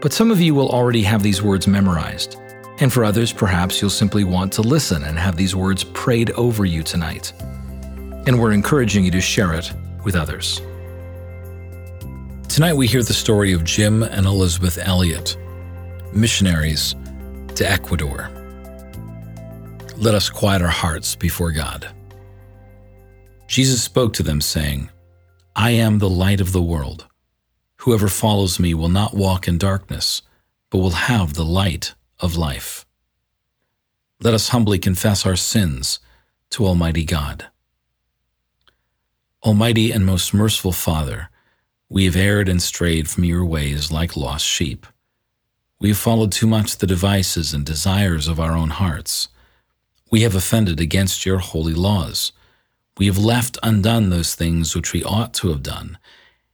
But some of you will already have these words memorized. And for others, perhaps you'll simply want to listen and have these words prayed over you tonight. And we're encouraging you to share it with others. Tonight we hear the story of Jim and Elizabeth Elliot, missionaries to Ecuador. Let us quiet our hearts before God. Jesus spoke to them, saying, "I am the light of the world. Whoever follows me will not walk in darkness, but will have the light of life." Let us humbly confess our sins to Almighty God. Almighty and most merciful Father, we have erred and strayed from your ways like lost sheep. We have followed too much the devices and desires of our own hearts. We have offended against your holy laws. We have left undone those things which we ought to have done,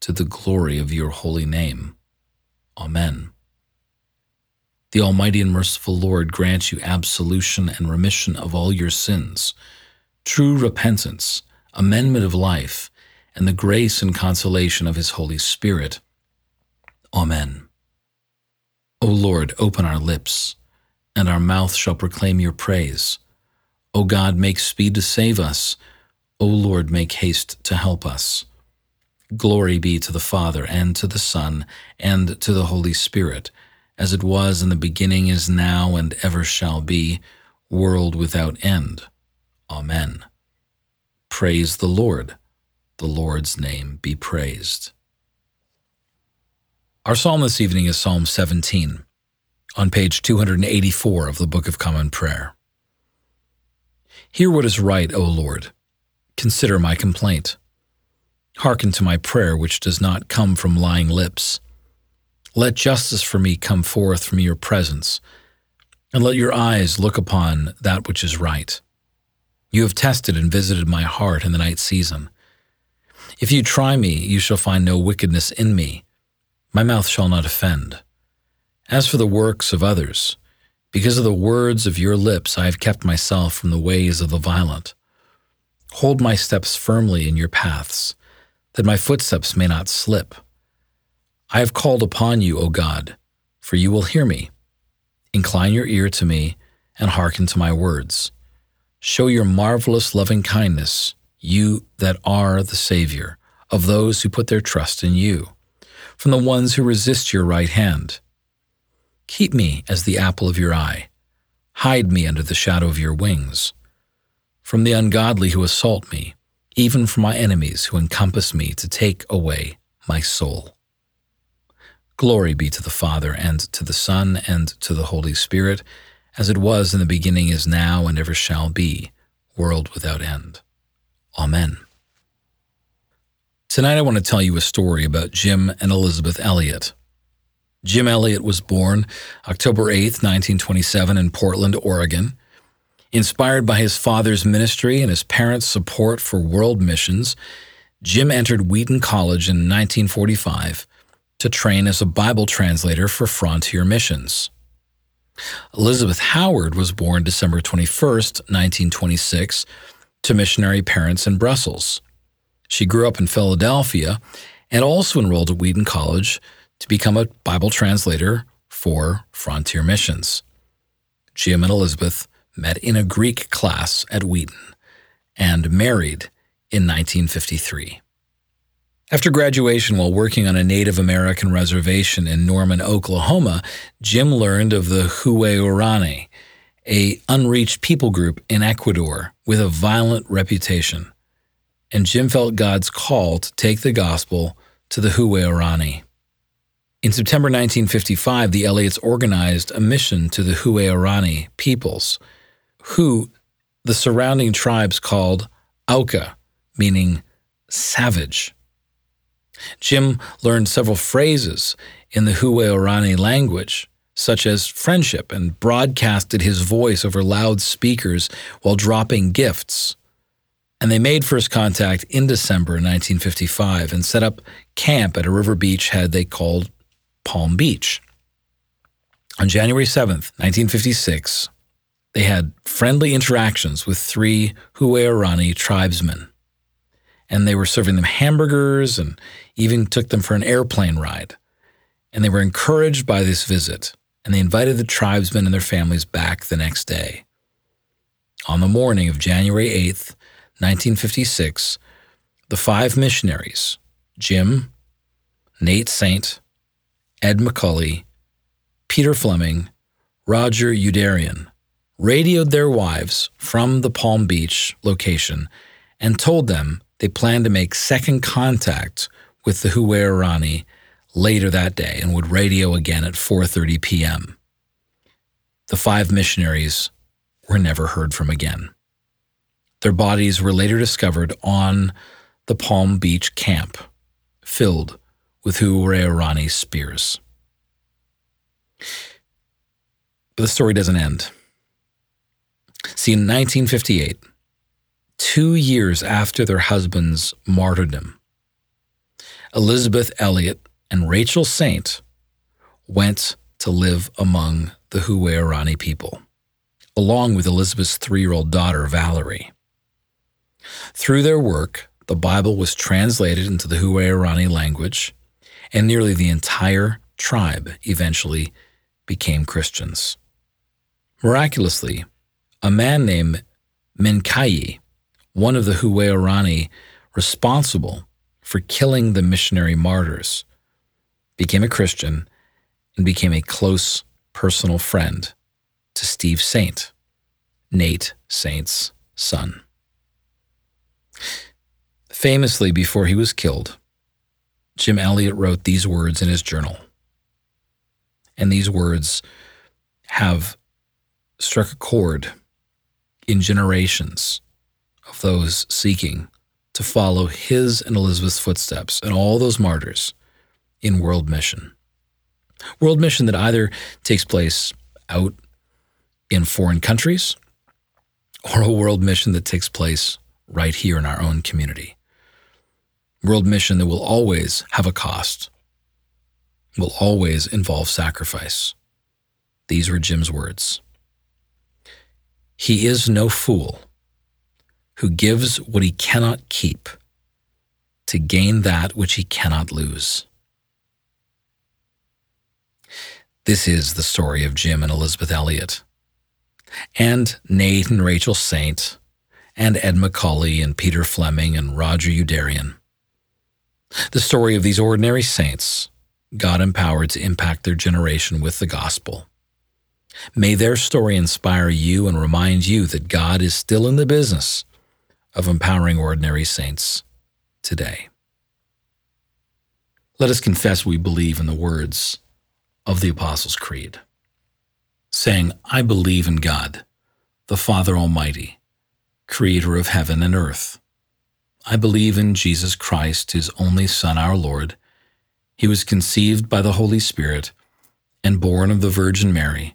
to the glory of your holy name. Amen. The Almighty and merciful Lord grant you absolution and remission of all your sins, true repentance, amendment of life, and the grace and consolation of his Holy Spirit. Amen. O Lord, open our lips, and our mouth shall proclaim your praise. O God, make speed to save us. O Lord, make haste to help us. Glory be to the Father, and to the Son, and to the Holy Spirit, as it was in the beginning, is now, and ever shall be, world without end. Amen. Praise the Lord. The Lord's name be praised. Our psalm this evening is Psalm 17, on page 284 of the Book of Common Prayer. Hear what is right, O Lord. Consider my complaint. Hearken to my prayer, which does not come from lying lips. Let justice for me come forth from your presence, and let your eyes look upon that which is right. You have tested and visited my heart in the night season. If you try me, you shall find no wickedness in me. My mouth shall not offend. As for the works of others, because of the words of your lips I have kept myself from the ways of the violent. Hold my steps firmly in your paths, that my footsteps may not slip. I have called upon you, O God, for you will hear me. Incline your ear to me and hearken to my words. Show your marvelous loving kindness, you that are the Savior, of those who put their trust in you, from the ones who resist your right hand. Keep me as the apple of your eye. Hide me under the shadow of your wings. From the ungodly who assault me, even from my enemies who encompass me to take away my soul. Glory be to the Father, and to the Son, and to the Holy Spirit, as it was in the beginning, is now, and ever shall be, world without end. Amen. Tonight I want to tell you a story about Jim and Elizabeth Elliot. Jim Elliot was born October 8, 1927, in Portland, Oregon. Inspired by his father's ministry and his parents' support for world missions, Jim entered Wheaton College in 1945, to train as a Bible translator for frontier missions. Elizabeth Howard was born December 21, 1926, to missionary parents in Brussels. She grew up in Philadelphia and also enrolled at Wheaton College to become a Bible translator for frontier missions. Jim and Elizabeth met in a Greek class at Wheaton and married in 1953. After graduation, while working on a Native American reservation in Norman, Oklahoma, Jim learned of the Huaorani, a unreached people group in Ecuador with a violent reputation, and Jim felt God's call to take the gospel to the Huaorani. In September 1955, the Elliots organized a mission to the Huaorani peoples, who the surrounding tribes called Auka, meaning savage. Jim learned several phrases in the Huaorani language, such as friendship, and broadcasted his voice over loudspeakers while dropping gifts. And they made first contact in December 1955 and set up camp at a river beach head they called Palm Beach. On January 7th, 1956, they had friendly interactions with 3 Huaorani tribesmen, and they were serving them hamburgers and even took them for an airplane ride. And they were encouraged by this visit, and they invited the tribesmen and their families back the next day. On the morning of January 8th, 1956, the 5 missionaries, Jim, Nate Saint, Ed McCully, Peter Fleming, Roger Youderian, radioed their wives from the Palm Beach location and told them they planned to make second contact with the Huaorani later that day and would radio again at 4:30 p.m. The 5 missionaries were never heard from again. Their bodies were later discovered on the Palm Beach camp, filled with Huaorani spears. But the story doesn't end. See, in 1958, 2 years after their husband's martyrdom, Elizabeth Elliot and Rachel Saint went to live among the Huaorani people, along with Elizabeth's 3-year-old daughter, Valerie. Through their work, the Bible was translated into the Huaorani language, and nearly the entire tribe eventually became Christians. Miraculously, a man named Minkayi, one of the Huaorani responsible for killing the missionary martyrs, became a Christian and became a close personal friend to Steve Saint, Nate Saint's son. Famously, before he was killed, Jim Elliot wrote these words in his journal. And these words have struck a chord in generations of those seeking to follow his and Elizabeth's footsteps and all those martyrs in world mission. World mission that either takes place out in foreign countries or a world mission that takes place right here in our own community. World mission that will always have a cost, will always involve sacrifice. These were Jim's words. He is no fool who gives what he cannot keep to gain that which he cannot lose. This is the story of Jim and Elizabeth Elliot, and Nate and Rachel Saint, and Ed McCully and Peter Fleming and Roger Youderian. The story of these ordinary saints, God empowered to impact their generation with the gospel. May their story inspire you and remind you that God is still in the business of empowering ordinary saints today. Let us confess we believe in the words of the Apostles' Creed, saying, I believe in God, the Father Almighty, creator of heaven and earth. I believe in Jesus Christ, his only Son, our Lord. He was conceived by the Holy Spirit and born of the Virgin Mary.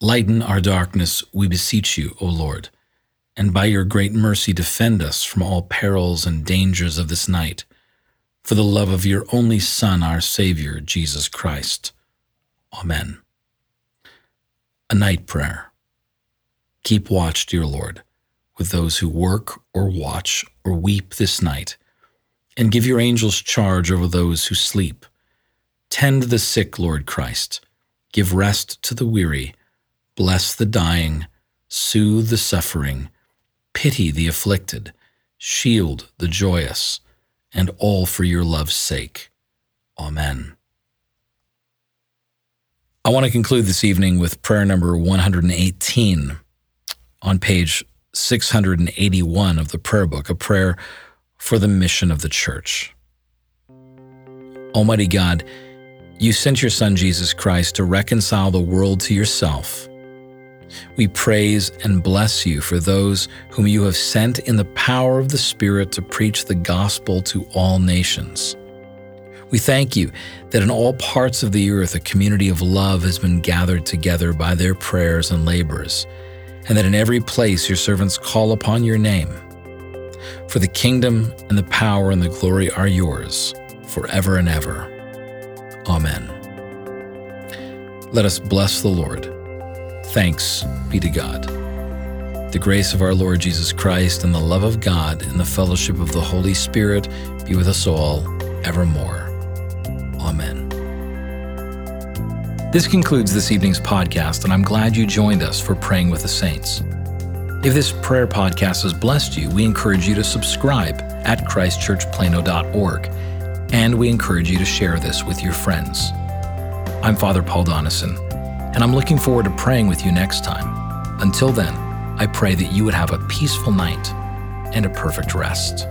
Lighten our darkness, we beseech you, O Lord, and by your great mercy defend us from all perils and dangers of this night, for the love of your only Son, our Savior, Jesus Christ. Amen. A Night Prayer. Keep watch, dear Lord, with those who work or watch or weep this night, and give your angels charge over those who sleep. Tend the sick, Lord Christ. Give rest to the weary. Bless the dying. Soothe the suffering. Pity the afflicted. Shield the joyous. And all for your love's sake. Amen. I want to conclude this evening with prayer number 118 on page 681 of the prayer book, a prayer for the mission of the church. Almighty God, you sent your Son Jesus Christ to reconcile the world to yourself. We praise and bless you for those whom you have sent in the power of the Spirit to preach the gospel to all nations. We thank you that in all parts of the earth a community of love has been gathered together by their prayers and labors, and that in every place your servants call upon your name. For the kingdom and the power and the glory are yours, forever and ever. Amen. Let us bless the Lord. Thanks be to God. The grace of our Lord Jesus Christ and the love of God and the fellowship of the Holy Spirit be with us all evermore. Amen. This concludes this evening's podcast, and I'm glad you joined us for Praying with the Saints. If this prayer podcast has blessed you, we encourage you to subscribe at ChristChurchPlano.org, and we encourage you to share this with your friends. I'm Father Paul Donison, and I'm looking forward to praying with you next time. Until then, I pray that you would have a peaceful night and a perfect rest.